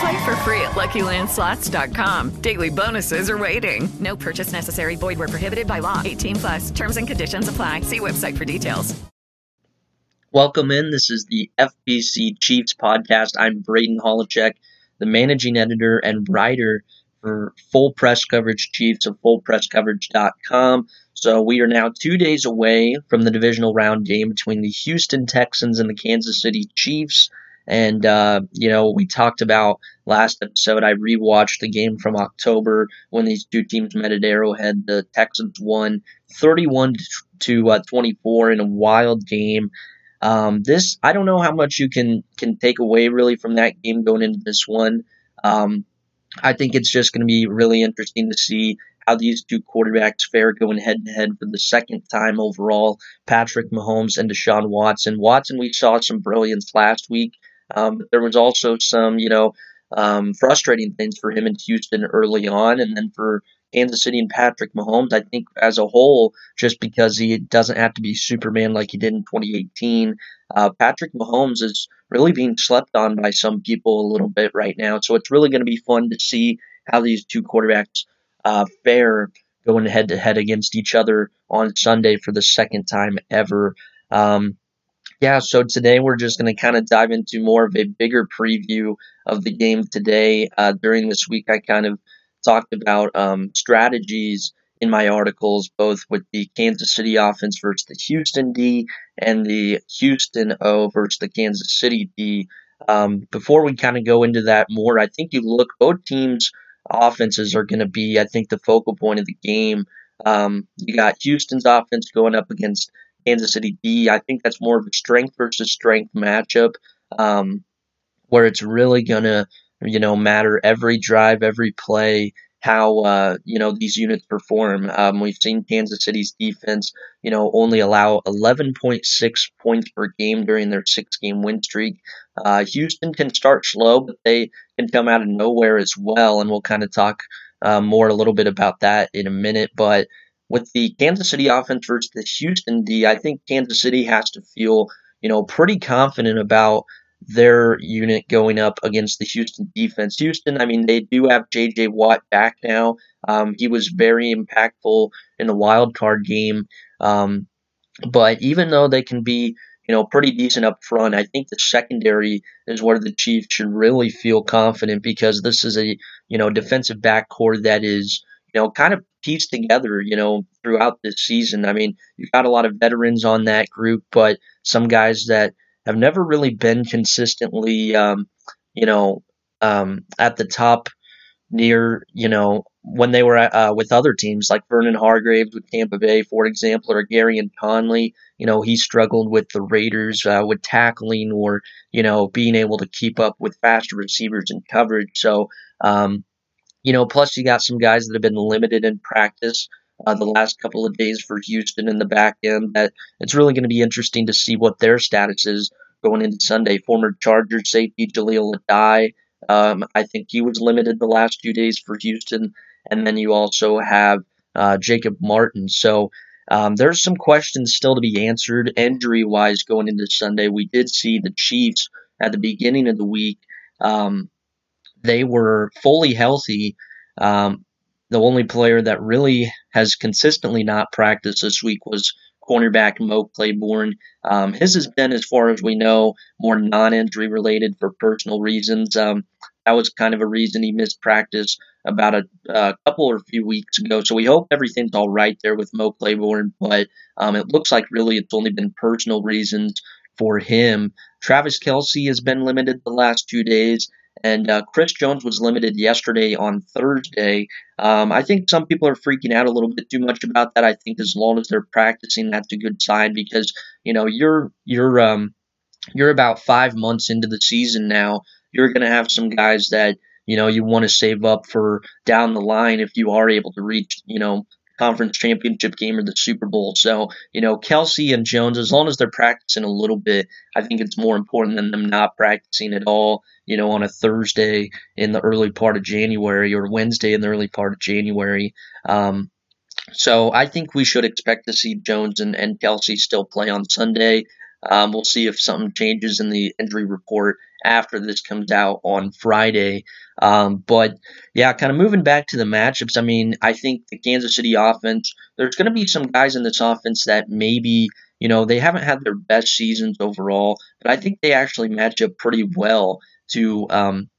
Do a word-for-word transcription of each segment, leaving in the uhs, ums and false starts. Play for free at Lucky Land Slots dot com. Daily bonuses are waiting. No purchase necessary. Void where prohibited by law. eighteen plus. Terms and conditions apply. See website for details. Welcome in. This is the F B C Chiefs podcast. I'm Braden Holacek, the managing editor and writer for Full Press Coverage Chiefs of Full Press Coverage dot com. So we are now two days away from the divisional round game between the Houston Texans and the Kansas City Chiefs. And, uh, you know, we talked about last episode, I rewatched the game from October when these two teams met at Arrowhead. The Texans won thirty-one to twenty-four in a wild game. Um, this, I don't know how much you can, can take away really from that game going into this one. Um, I think it's just going to be really interesting to see how these two quarterbacks fare going head-to-head for the second time overall, Patrick Mahomes and Deshaun Watson. Watson, we saw some brilliance last week, um, but there was also some, you know, um, frustrating things for him in Houston early on, and then for Kansas City and Patrick Mahomes, I think as a whole, just because he doesn't have to be Superman like he did in twenty eighteen, uh, Patrick Mahomes is really being slept on by some people a little bit right now. So it's really going to be fun to see how these two quarterbacks uh, fare going head-to-head against each other on Sunday for the second time ever. Um, yeah, so today we're just going to kind of dive into more of a bigger preview of the game today. Uh, during this week, I kind of talked about um, strategies in my articles, both with the Kansas City offense versus the Houston D and the Houston O versus the Kansas City D. Um, before we kind of go into that more, I think you look, both teams' offenses are going to be, I think, the focal point of the game. Um, you got Houston's offense going up against Kansas City D. I think that's more of a strength versus strength matchup, um, where it's really going to, you know, matter every drive, every play, how, uh, you know, these units perform. Um, we've seen Kansas City's defense, you know, only allow eleven point six points per game during their six-game win streak. Uh, Houston can start slow, but they can come out of nowhere as well, and we'll kind of talk uh, more a little bit about that in a minute. But with the Kansas City offense versus the Houston D, I think Kansas City has to feel, you know, pretty confident about their unit going up against the Houston defense. Houston, I mean, they do have J J Watt back now. Um, he was very impactful in the wild card game. Um, but even though they can be, you know, pretty decent up front, I think the secondary is where the Chiefs should really feel confident, because this is a, you know, defensive backcourt that is, you know, kind of pieced together, you know, throughout this season. I mean, you've got a lot of veterans on that group, but some guys that have never really been consistently, um, you know, um, at the top near, you know, when they were uh, with other teams like Vernon Hargreaves with Tampa Bay, for example, or Gary Conley. You know, he struggled with the Raiders uh, with tackling or, you know, being able to keep up with faster receivers and coverage. So, um, you know, plus you got some guys that have been limited in practice uh, the last couple of days for Houston in the back end. That it's really going to be interesting to see what their status is going into Sunday. Former Chargers safety Jaleel Adai, um, I think he was limited the last few days for Houston. And then you also have uh, Jacob Martin. So um, there's some questions still to be answered injury-wise going into Sunday. We did see the Chiefs at the beginning of the week. Um, they were fully healthy. Um, the only player that really has consistently not practiced this week was cornerback Mo Claiborne. Um, his has been, as far as we know, more non-injury related for personal reasons. Um, that was kind of a reason he missed practice about a, a couple or a few weeks ago. So we hope everything's all right there with Mo Claiborne, but um, it looks like really it's only been personal reasons for him. Travis Kelce has been limited the last two days, and uh, Chris Jones was limited yesterday on Thursday. Um, I think some people are freaking out a little bit too much about that. I think as long as they're practicing, that's a good sign because, you know, you're you're um, you're about five months into the season now. You're going to have some guys that, you know, you want to save up for down the line if you are able to reach, you know, conference championship game or the Super Bowl. So, you know, Kelce and Jones, as long as they're practicing a little bit, I think it's more important than them not practicing at all, you know, on a Thursday in the early part of January or Wednesday in the early part of January. Um, so I think we should expect to see Jones and, and Kelce still play on Sunday. Um, we'll see if something changes in the injury report after this comes out on Friday. Um, but, yeah, kind of moving back to the matchups, I mean, I think the Kansas City offense, there's going to be some guys in this offense that maybe, you know, they haven't had their best seasons overall, but I think they actually match up pretty well to um,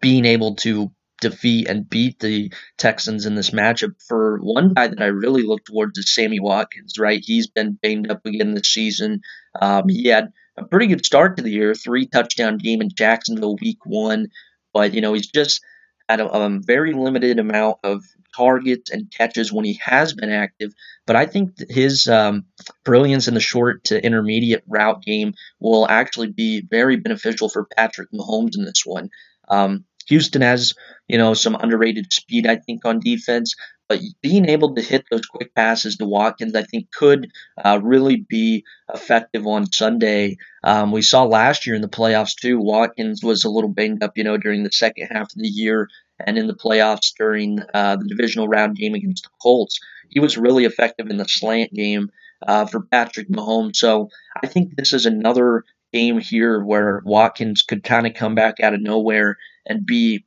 being able to defeat and beat the Texans in this matchup. For one guy that I really look towards is Sammy Watkins, right? He's been banged up again this season. Um, he had a pretty good start to the year, three touchdown game in Jacksonville week one, but you know, he's just had a, a very limited amount of targets and catches when he has been active. But I think his um, brilliance in the short to intermediate route game will actually be very beneficial for Patrick Mahomes in this one. Um, Houston has, you know, some underrated speed, I think, on defense, but being able to hit those quick passes to Watkins, I think, could uh, really be effective on Sunday. Um, we saw last year in the playoffs, too, Watkins was a little banged up, you know, during the second half of the year and in the playoffs during uh, the divisional round game against the Colts. He was really effective in the slant game uh, for Patrick Mahomes. So I think this is another game here where Watkins could kind of come back out of nowhere and be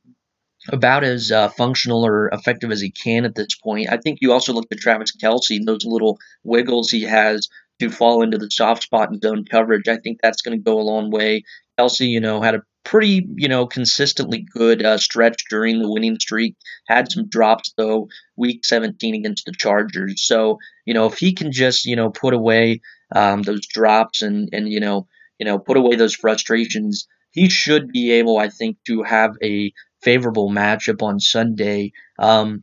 about as uh, functional or effective as he can at this point. I think you also look at Travis Kelce and those little wiggles he has to fall into the soft spot and zone coverage. I think that's going to go a long way. Kelce, you know, had a pretty, you know, consistently good uh, stretch during the winning streak. Had some drops, though, week seventeen against the Chargers. So, you know, if he can just, you know, put away um, those drops and, and, you know, you know, put away those frustrations, he should be able, I think, to have a favorable matchup on Sunday. Um,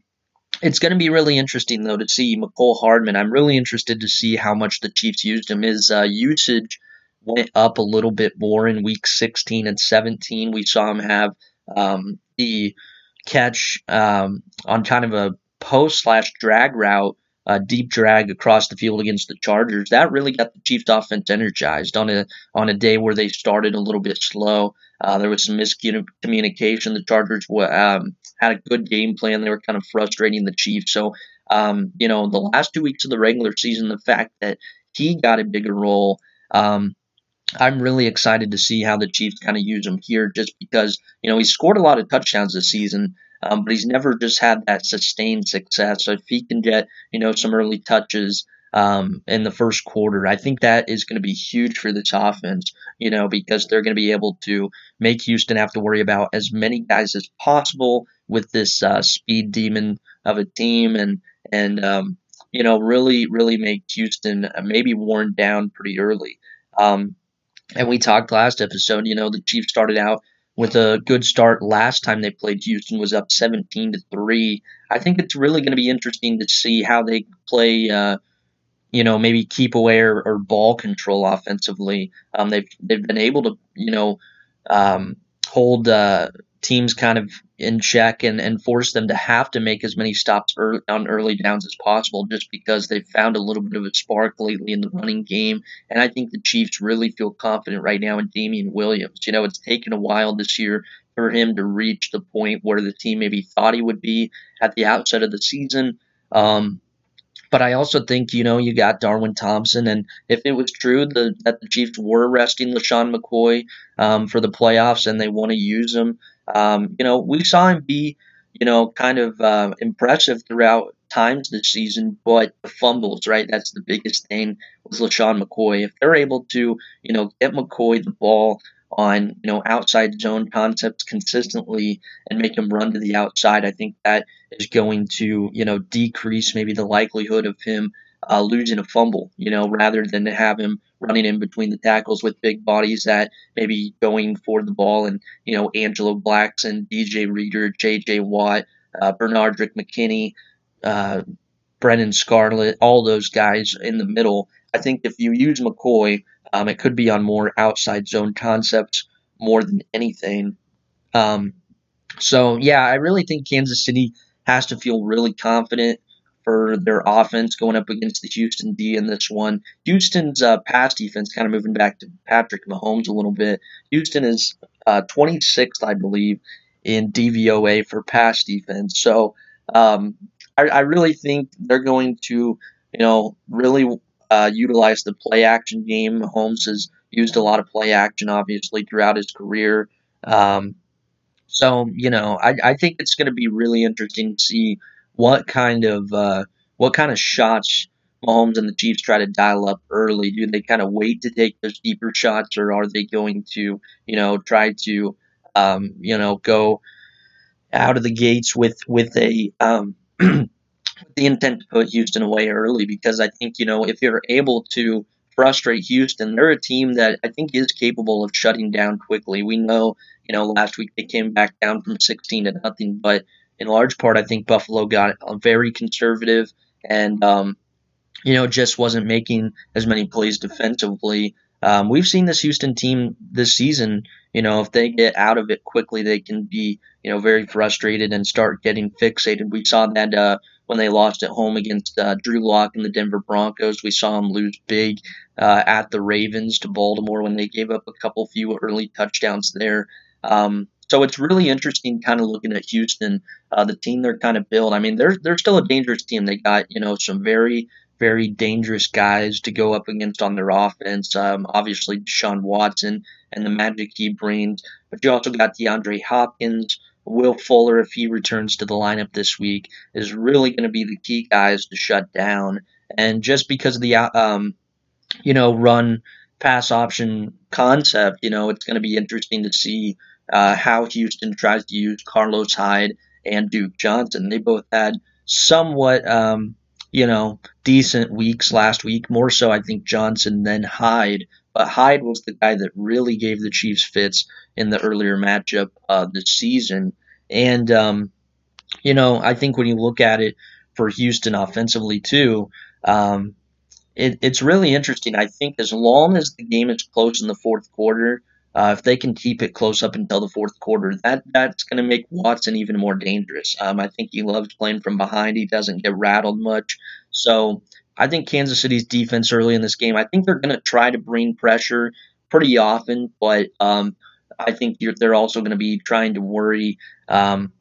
it's going to be really interesting, though, to see McCole Hardman. I'm really interested to see how much the Chiefs used him. His uh, usage went up a little bit more in week sixteen and seventeen. We saw him have um, the catch um, on kind of a post-slash-drag route, a deep drag across the field against the Chargers. That really got the Chiefs offense energized on a on a day where they started a little bit slow. Uh, there was some miscommunication. The Chargers um, had a good game plan. They were kind of frustrating the Chiefs. So, um, you know, the last two weeks of the regular season, the fact that he got a bigger role, um, I'm really excited to see how the Chiefs kind of use him here just because, you know, he scored a lot of touchdowns this season. Um, but he's never just had that sustained success. So if he can get, you know, some early touches um, in the first quarter, I think that is going to be huge for this offense, you know, because they're going to be able to make Houston have to worry about as many guys as possible with this uh, speed demon of a team and, and um, you know, really, really make Houston maybe worn down pretty early. Um, and we talked last episode, you know, the Chiefs started out with a good start last time they played. Houston was up seventeen to three. I think it's really going to be interesting to see how they play, uh, you know, maybe keep away or, or ball control offensively. Um, they've they've been able to, you know, um, hold uh, teams kind of in check and, and force them to have to make as many stops early, on early downs as possible, just because they've found a little bit of a spark lately in the running game. And I think the Chiefs really feel confident right now in Damian Williams. You know, it's taken a while this year for him to reach the point where the team maybe thought he would be at the outset of the season. Um, But I also think, you know, you got Darwin Thompson, and if it was true the, that the Chiefs were resting LeSean McCoy um, for the playoffs and they want to use him, um, you know, we saw him be, you know, kind of uh, impressive throughout times this season, but the fumbles, right, that's the biggest thing was LeSean McCoy. If they're able to, you know, get McCoy the ball on, you know, outside zone concepts consistently and make him run to the outside, I think that is going to, you know, decrease maybe the likelihood of him uh, losing a fumble, you know, rather than to have him running in between the tackles with big bodies that maybe going for the ball and, you know, Angelo Blackson, D J Reader, J J Watt, uh, Bernardrick McKinney, uh, Brennan Scarlett, all those guys in the middle. I think if you use McCoy, Um, it could be on more outside zone concepts more than anything. Um, so, yeah, I really think Kansas City has to feel really confident for their offense going up against the Houston D in this one. Houston's uh, pass defense, kind of moving back to Patrick Mahomes a little bit. Houston is uh, twenty-sixth, I believe, in D V O A for pass defense. So um, I, I really think they're going to, you know, really – Uh, utilize the play-action game. Mahomes has used a lot of play-action, obviously, throughout his career. Um, so, you know, I, I think it's going to be really interesting to see what kind of uh, what kind of shots Mahomes and the Chiefs try to dial up early. Do they kind of wait to take those deeper shots, or are they going to, you know, try to, um, you know, go out of the gates with, with a um, – the intent to put Houston away early? Because I think, you know, if you're able to frustrate Houston, they're a team that I think is capable of shutting down quickly. We know, you know, last week they came back down from sixteen to nothing, but in large part, I think Buffalo got very conservative and, um, you know, just wasn't making as many plays defensively. Um, we've seen this Houston team this season, you know, if they get out of it quickly, they can be, you know, very frustrated and start getting fixated. We saw that, uh, when they lost at home against uh, Drew Lock and the Denver Broncos. We saw them lose big uh, at the Ravens to Baltimore when they gave up a couple few early touchdowns there. Um, so it's really interesting kind of looking at Houston, uh, the team they're kind of built. I mean, they're they're still a dangerous team. They got, you know, some very, very dangerous guys to go up against on their offense. Um, obviously, Deshaun Watson and the magic he brings. But you also got DeAndre Hopkins. Will Fuller, if he returns to the lineup this week, is really going to be the key guys to shut down. And just because of the, um, you know, run pass option concept, you know, it's going to be interesting to see uh, how Houston tries to use Carlos Hyde and Duke Johnson. They both had somewhat, um, you know, decent weeks last week, more so I think Johnson than Hyde. But Hyde was the guy that really gave the Chiefs fits in the earlier matchup uh, this season. And, um, you know, I think when you look at it for Houston offensively too, um, it, it's really interesting. I think as long as the game is close in the fourth quarter, uh, if they can keep it close up until the fourth quarter, that that's going to make Watson even more dangerous. Um, I think he loves playing from behind. He doesn't get rattled much. So I think Kansas City's defense early in this game, I think they're going to try to bring pressure pretty often, but um, I think you're, they're also going to be trying to worry um,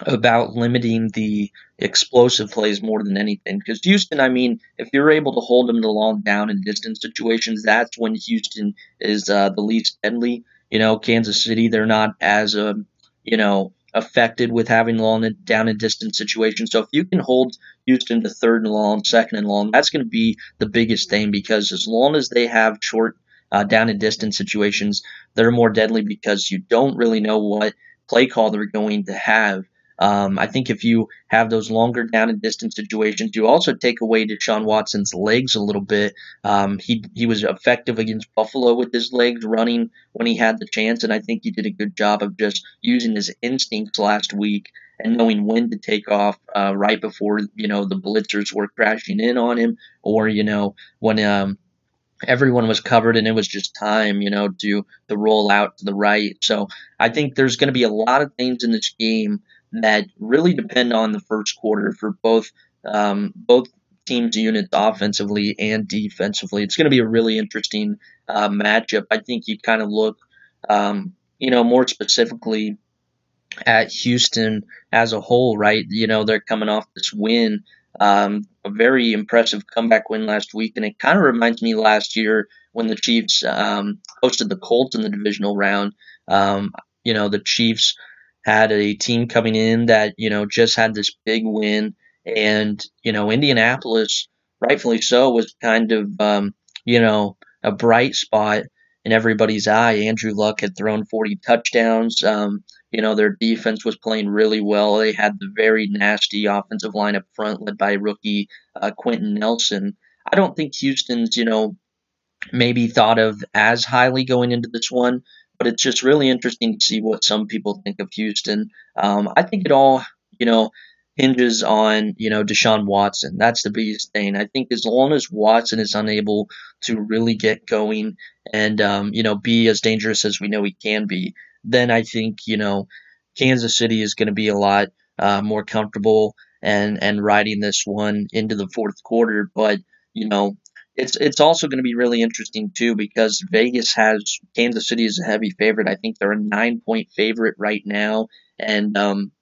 about limiting the explosive plays more than anything. Because Houston, I mean, if you're able to hold them to long down and distance situations, that's when Houston is uh, the least deadly. You know, Kansas City, they're not as, um, you know, affected with having long and down and distance situations. So if you can hold Houston to third and long, second and long, that's going to be the biggest thing, because as long as they have short uh, down and distance situations, they're more deadly because you don't really know what play call they're going to have. Um, I think if you have those longer down and distance situations, you also take away Deshaun Watson's legs a little bit. Um, he he was effective against Buffalo with his legs running when he had the chance, and I think he did a good job of just using his instincts last week and knowing when to take off uh, right before, you know, the blitzers were crashing in on him, or, you know, when um, everyone was covered and it was just time, you know, to the roll out to the right. So I think there's going to be a lot of things in this game that really depend on the first quarter for both um, both teams' units offensively and defensively. It's going to be a really interesting uh, matchup. I think you kind of look, um, you know, more specifically at Houston as a whole, right? You know, they're coming off this win, um, a very impressive comeback win last week, and it kind of reminds me last year when the Chiefs um, hosted the Colts in the divisional round. Um, you know, the Chiefs had a team coming in that, you know, just had this big win, and, you know, Indianapolis, rightfully so, was kind of, um, you know, a bright spot in everybody's eye. Andrew Luck had thrown forty touchdowns. Um, You know, their defense was playing really well. They had the very nasty offensive line up front led by rookie uh, Quentin Nelson. I don't think Houston's, you know, maybe thought of as highly going into this one, but it's just really interesting to see what some people think of Houston. Um, I think it all, you know, hinges on, you know, Deshaun Watson. That's the biggest thing. I think as long as Watson is unable to really get going and, um, you know, be as dangerous as we know he can be, then I think, you know, Kansas City is going to be a lot uh, more comfortable and, and riding this one into the fourth quarter. But, you know, it's it's also going to be really interesting, too, because Vegas has Kansas City as a heavy favorite. I think they're a nine-point favorite right now. And, um,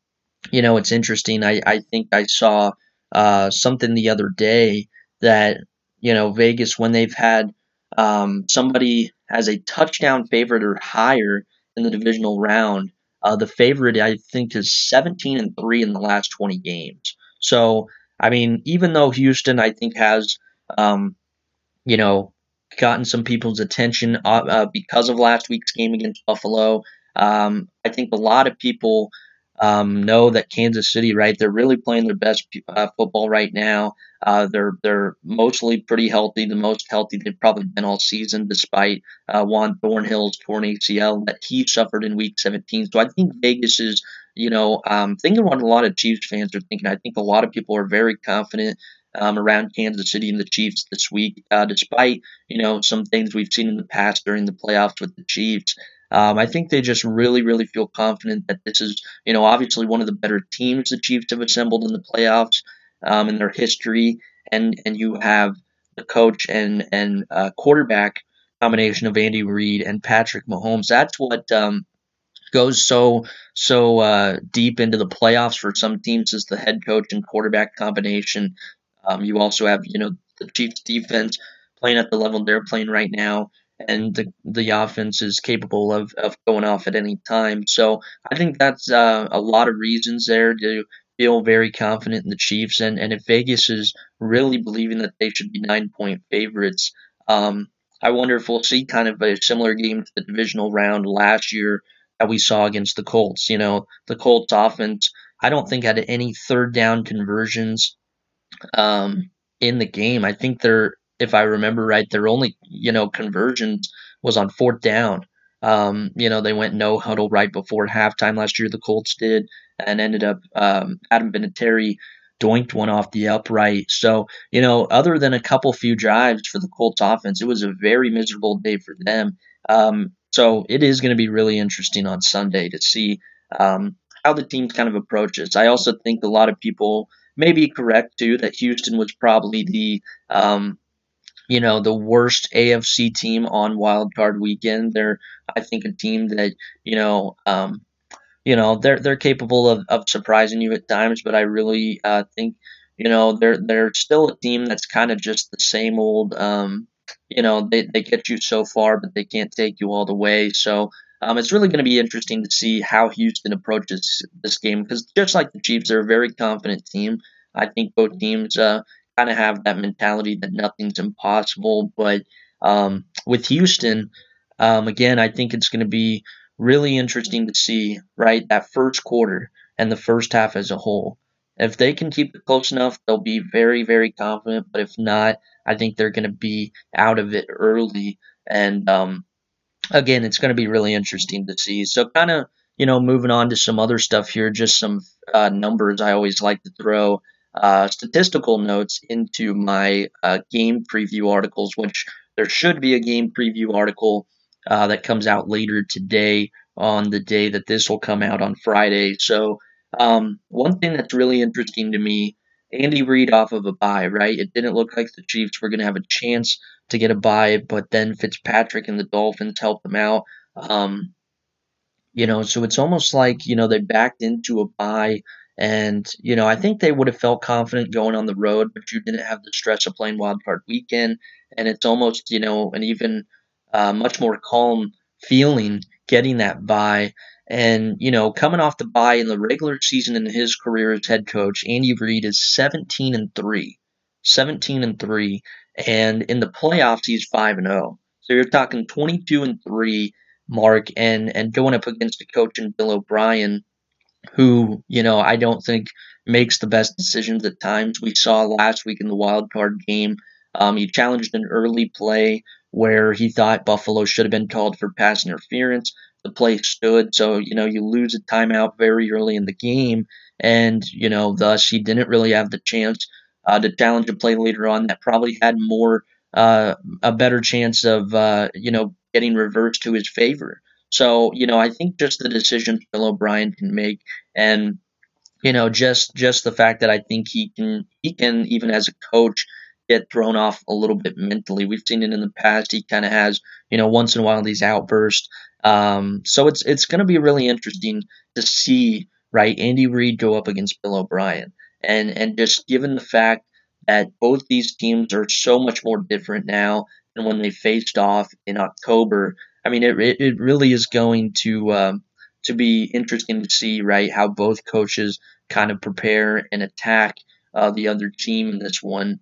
you know, it's interesting. I, I think I saw uh, something the other day that, you know, Vegas, when they've had um, somebody as a touchdown favorite or higher in the divisional round, uh, the favorite, I think, is seventeen and three in the last twenty games. So, I mean, even though Houston, I think, has, um, you know, gotten some people's attention uh, uh, because of last week's game against Buffalo, um, I think a lot of people um, know that Kansas City, right, they're really playing their best uh, football right now. Uh, they're they're mostly pretty healthy, the most healthy they've probably been all season, despite uh, Juan Thornhill's torn A C L that he suffered in Week seventeen. So I think Vegas is, you know, um, thinking what a lot of Chiefs fans are thinking. I think a lot of people are very confident um, around Kansas City and the Chiefs this week, uh, despite, you know, some things we've seen in the past during the playoffs with the Chiefs. Um, I think they just really, really feel confident that this is, you know, obviously one of the better teams the Chiefs have assembled in the playoffs Um, in their history, and, and you have the coach and and uh, quarterback combination of Andy Reid and Patrick Mahomes. That's what um, goes so so uh, deep into the playoffs for some teams, is the head coach and quarterback combination. Um, you also have, you know, the Chiefs' defense playing at the level they're playing right now, and the the offense is capable of of going off at any time. So I think that's uh, a lot of reasons there to feel very confident in the Chiefs, and, and if Vegas is really believing that they should be nine-point favorites, um, I wonder if we'll see kind of a similar game to the divisional round last year that we saw against the Colts. You know, the Colts offense, I don't think, had any third-down conversions um, in the game. I think their, if I remember right, their only, you know, conversions was on fourth down. Um, you know, they went no huddle right before halftime last year, the Colts did, and ended up um, Adam Vinatieri doinked one off the upright. So, you know, other than a couple few drives for the Colts offense, it was a very miserable day for them. Um, so it is going to be really interesting on Sunday to see um, how the team kind of approaches. I also think a lot of people may be correct, too, that Houston was probably the um, – you know, the worst A F C team on Wild Card Weekend. They're, I think, a team that, you know, um, you know, they're they're capable of, of surprising you at times. But I really uh, think, you know, they're they're still a team that's kind of just the same old. Um, you know, they they get you so far, but they can't take you all the way. So um, it's really going to be interesting to see how Houston approaches this game, because just like the Chiefs, they're a very confident team. I think both teams Uh, kind of have that mentality that nothing's impossible. But um, with Houston, um, again, I think it's going to be really interesting to see, right, that first quarter. and the first half as a whole. If they can keep it close enough, they'll be very, very confident. But if not, I think they're going to be out of it early. And um, again, it's going to be really interesting to see. So kind of, you know, moving on to some other stuff here, just some uh, numbers I always like to throw. Uh, statistical notes into my uh, game preview articles, which there should be a game preview article uh, that comes out later today on the day that this will come out on Friday. So um, one thing that's really interesting to me, Andy Reid off of a bye, right? It didn't look like the Chiefs were going to have a chance to get a bye, but then Fitzpatrick and the Dolphins helped them out. Um, you know, so it's almost like, you know, they backed into a bye. And, you know, I think they would have felt confident going on the road, but you didn't have the stress of playing wild card weekend. And it's almost, you know, an even uh, much more calm feeling getting that bye. And, you know, coming off the bye in the regular season in his career as head coach, Andy Reid is seventeen and three. seventeen and three. And in the playoffs, he's five and oh. So you're talking twenty-two and three, Mark, and, and going up against a coach in Bill O'Brien, who, you know, I don't think makes the best decisions at times. We saw last week in the wild card game, um, he challenged an early play where he thought Buffalo should have been called for pass interference. The play stood, so, you know, you lose a timeout very early in the game, and, you know, thus he didn't really have the chance uh, to challenge a play later on that probably had more, uh, a better chance of, uh, you know, getting reversed to his favor. So, you know, I think just the decisions Bill O'Brien can make, and, you know, just just the fact that I think he can, he can even as a coach, get thrown off a little bit mentally. We've seen it in the past. He kind of has, you know, once in a while these outbursts. Um, so it's it's going to be really interesting to see, right, Andy Reid go up against Bill O'Brien. And, and just given the fact that both these teams are so much more different now than when they faced off in October, I mean, it it really is going to um, to be interesting to see, right, how both coaches kind of prepare and attack uh, the other team in this one.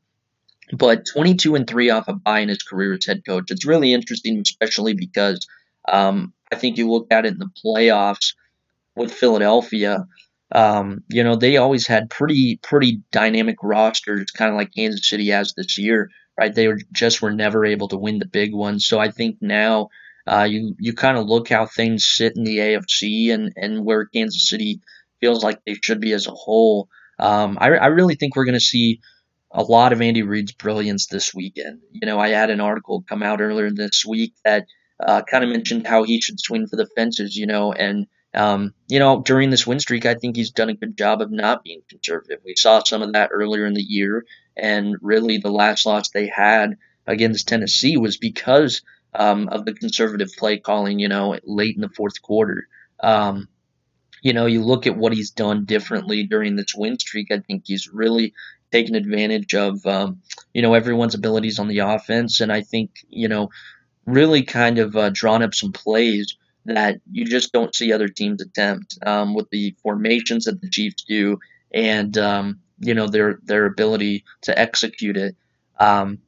But twenty-two and three off a bye in his career as head coach, it's really interesting, especially because um, I think you look at it in the playoffs with Philadelphia. Um, you know, they always had pretty pretty dynamic rosters, kind of like Kansas City has this year, right? They were, just were never able to win the big one. So I think now, Uh, you you kind of look how things sit in the A F C and, and where Kansas City feels like they should be as a whole. Um, I, I really think we're going to see a lot of Andy Reid's brilliance this weekend. You know, I had an article come out earlier this week that uh, kind of mentioned how he should swing for the fences, you know, and, um, you know, during this win streak, I think he's done a good job of not being conservative. We saw some of that earlier in the year, and really the last loss they had against Tennessee was because Um, of the conservative play calling, you know, late in the fourth quarter. Um, you know, you look at what he's done differently during this win streak. I think he's really taken advantage of, um, you know, everyone's abilities on the offense. And I think, you know, really kind of uh, drawn up some plays that you just don't see other teams attempt um, with the formations that the Chiefs do and, um, you know, their, their ability to execute it. Um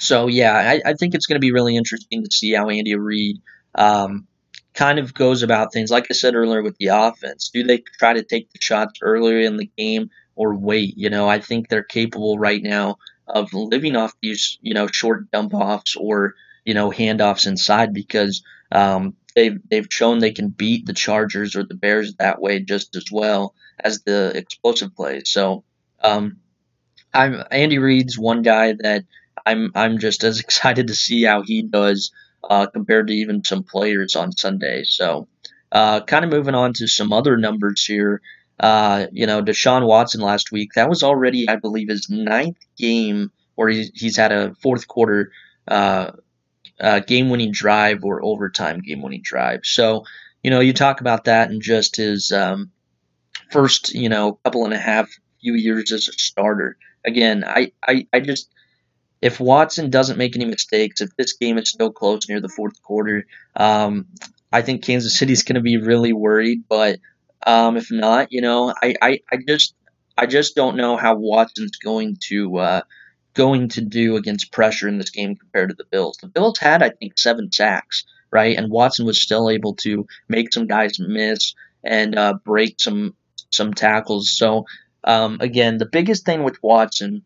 So, yeah, I, I think it's going to be really interesting to see how Andy Reid um, kind of goes about things. Like I said earlier with the offense, do they try to take the shots earlier in the game or wait? You know, I think they're capable right now of living off these, you know, short dump-offs or, you know, handoffs inside because um, they've, they've shown they can beat the Chargers or the Bears that way just as well as the explosive plays. So um, I'm Andy Reid's one guy that – I'm I'm just as excited to see how he does uh, compared to even some players on Sunday. So uh, kind of moving on to some other numbers here. Uh, you know, Deshaun Watson last week, that was already, I believe, his ninth game where he's, he's had a fourth quarter uh, uh, game-winning drive or overtime game-winning drive. So, you know, you talk about that in just his um, first, you know, couple and a half few years as a starter. Again, I, I, I just... If Watson doesn't make any mistakes, if this game is still close near the fourth quarter, um, I think Kansas City's going to be really worried. But um, if not, you know, I, I, I just I just don't know how Watson's going to uh, going to do against pressure in this game compared to the Bills. The Bills had, I think, seven sacks, right? And Watson was still able to make some guys miss and uh, break some some tackles. So, um, again, the biggest thing with Watson,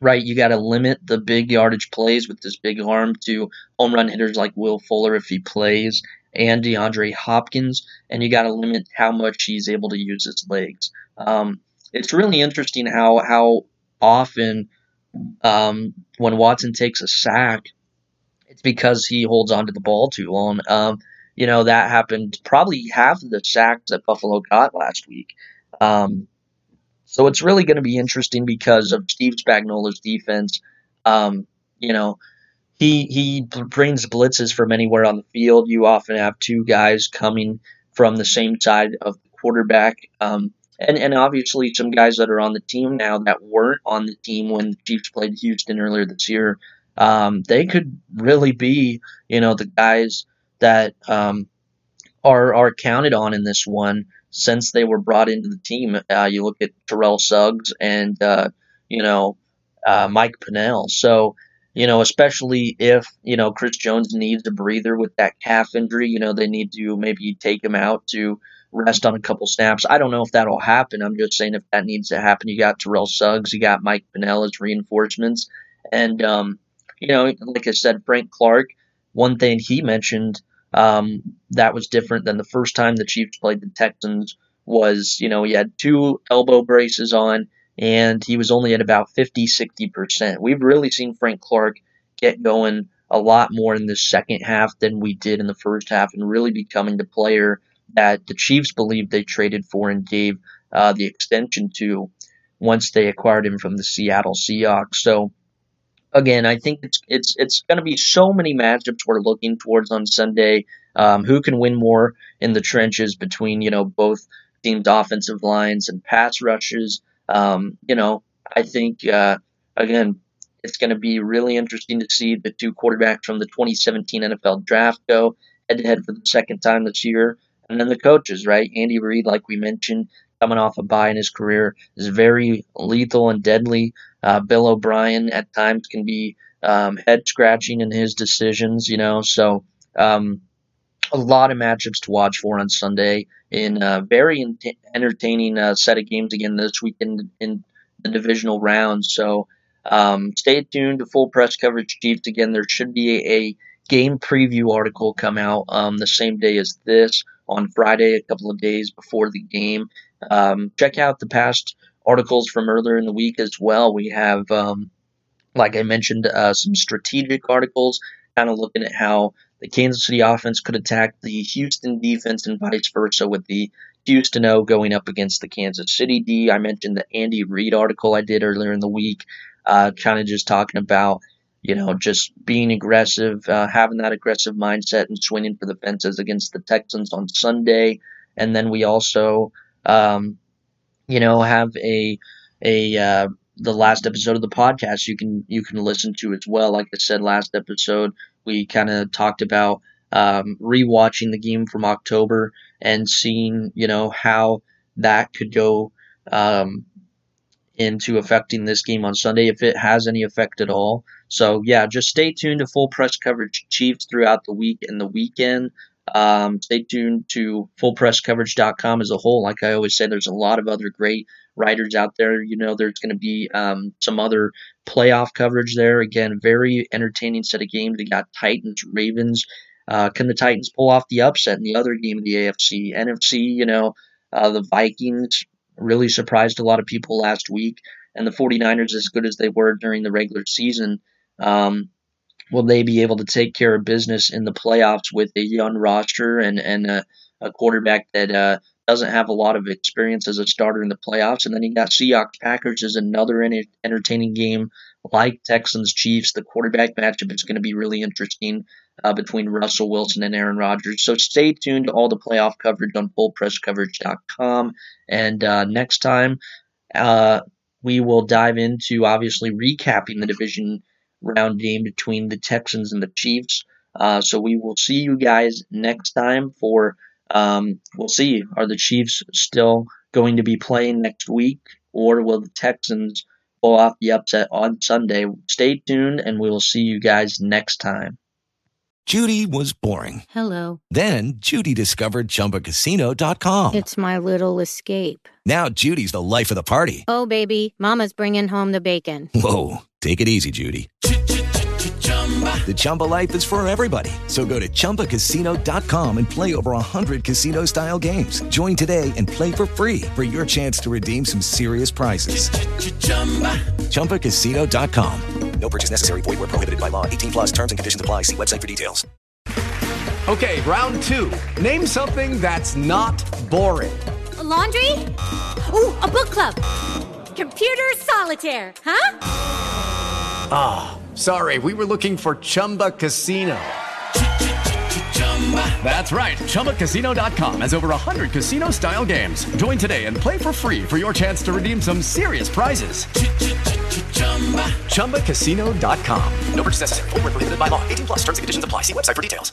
right, you got to limit the big yardage plays with this big arm to home run hitters like Will Fuller if he plays and DeAndre Hopkins, and you got to limit how much he's able to use his legs. Um, it's really interesting how how often um, when Watson takes a sack, it's because he holds onto the ball too long. Um, you know, that happened probably half of the sacks that Buffalo got last week. Um, so it's really going to be interesting because of Steve Spagnuolo's defense. Um, you know, He he brings blitzes from anywhere on the field. You often have two guys coming from the same side of the quarterback. Um, and, and obviously some guys that are on the team now that weren't on the team when the Chiefs played Houston earlier this year. Um, they could really be, you know, the guys that um, are, are counted on in this one since they were brought into the team. Uh, you look at Terrell Suggs and, uh, you know, uh, Mike Pennel. So, you know, especially if, you know, Chris Jones needs a breather with that calf injury, you know, they need to maybe take him out to rest on a couple snaps. I don't know if that'll happen. I'm just saying if that needs to happen, you got Terrell Suggs, you got Mike Pennel as reinforcements. And, um, you know, like I said, Frank Clark, one thing he mentioned um, that was different than the first time the Chiefs played the Texans was, you know, he had two elbow braces on, and he was only at about fifty, sixty percent. We've really seen Frank Clark get going a lot more in the second half than we did in the first half and really becoming the player that the Chiefs believe they traded for and gave uh, the extension to once they acquired him from the Seattle Seahawks. So, again, I think it's it's it's going to be so many matchups we're looking towards on Sunday. Um, who can win more in the trenches between, you know, both teams' offensive lines and pass rushes? Um, you know, I think, uh, again, it's going to be really interesting to see the two quarterbacks from the twenty seventeen N F L draft go head-to-head for the second time this year. And then the coaches, right? Andy Reid, like we mentioned, coming off a bye in his career, is very lethal and deadly. Uh, Bill O'Brien at times can be um, head-scratching in his decisions, you know. So um, a lot of matchups to watch for on Sunday. In a very in- entertaining uh, set of games again this weekend in the divisional round. So um, stay tuned to Full Press Coverage Chiefs. Again, there should be a, a game preview article come out um, the same day as this on Friday, a couple of days before the game. Um, check out the past articles from earlier in the week as well. We have, um, like I mentioned, uh, some strategic articles kind of looking at how the Kansas City offense could attack the Houston defense and vice versa with the Houston O going up against the Kansas City D. I mentioned the Andy Reid article I did earlier in the week, uh, kind of just talking about, you know, just being aggressive, uh, having that aggressive mindset and swinging for the fences against the Texans on Sunday. And then we also, um, you know, have a a uh, the last episode of the podcast you can you can listen to as well. Like I said, last episode, we kind of talked about um, rewatching the game from October and seeing, you know, how that could go um, into affecting this game on Sunday, if it has any effect at all. So, yeah, just stay tuned to Full Press Coverage Chiefs throughout the week and the weekend. Um, stay tuned to full press coverage dot com as a whole. Like I always say, there's a lot of other great writers out there. You know, there's going to be um, some other playoff coverage there. Again, very entertaining set of games. They got Titans, Ravens. Uh, can the Titans pull off the upset in the other game of the A F C? N F C, you know, uh, the Vikings really surprised a lot of people last week. And the 49ers, as good as they were during the regular season, um, will they be able to take care of business in the playoffs with a young roster and, and a, a quarterback that uh, doesn't have a lot of experience as a starter in the playoffs? And then you got Seahawks Packers is another entertaining game. Like Texans Chiefs, the quarterback matchup is going to be really interesting uh, between Russell Wilson and Aaron Rodgers. So stay tuned to all the playoff coverage on full press coverage dot com. And uh, next time uh, we will dive into obviously recapping the division round game between the Texans and the Chiefs. Uh, so we will see you guys next time for, um, we'll see, are the Chiefs still going to be playing next week, or will the Texans pull off the upset on Sunday? Stay tuned, and we will see you guys next time. Judy was boring. Hello. Then Judy discovered Chumba Casino dot com. It's my little escape. Now Judy's the life of the party. Oh, baby, mama's bringing home the bacon. Whoa, take it easy, Judy. The Chumba life is for everybody. So go to Chumba Casino dot com and play over one hundred casino-style games. Join today and play for free for your chance to redeem some serious prizes. Chumba Casino dot com. No purchase necessary. Void where prohibited by law. eighteen plus terms and conditions apply. See website for details. Okay, round two. Name something that's not boring. A laundry? Ooh, a book club. Computer solitaire, huh? Ah, oh, sorry. We were looking for Chumba Casino. That's right. Chumba Casino dot com has over one hundred casino-style games. Join today and play for free for your chance to redeem some serious prizes. Chumba Casino dot com. No purchase necessary. Void where prohibited by law. eighteen plus terms and conditions apply. See website for details.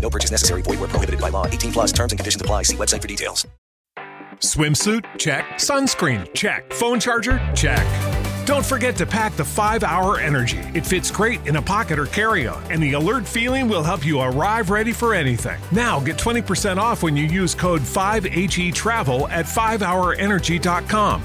No purchase necessary. Void where prohibited by law. eighteen plus terms and conditions apply. See website for details. Swimsuit? Check. Sunscreen? Check. Phone charger? Check. Don't forget to pack the five hour energy. It fits great in a pocket or carry-on, and the alert feeling will help you arrive ready for anything. Now get twenty percent off when you use code five H E travel at five hour energy dot com.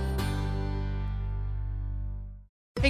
Hey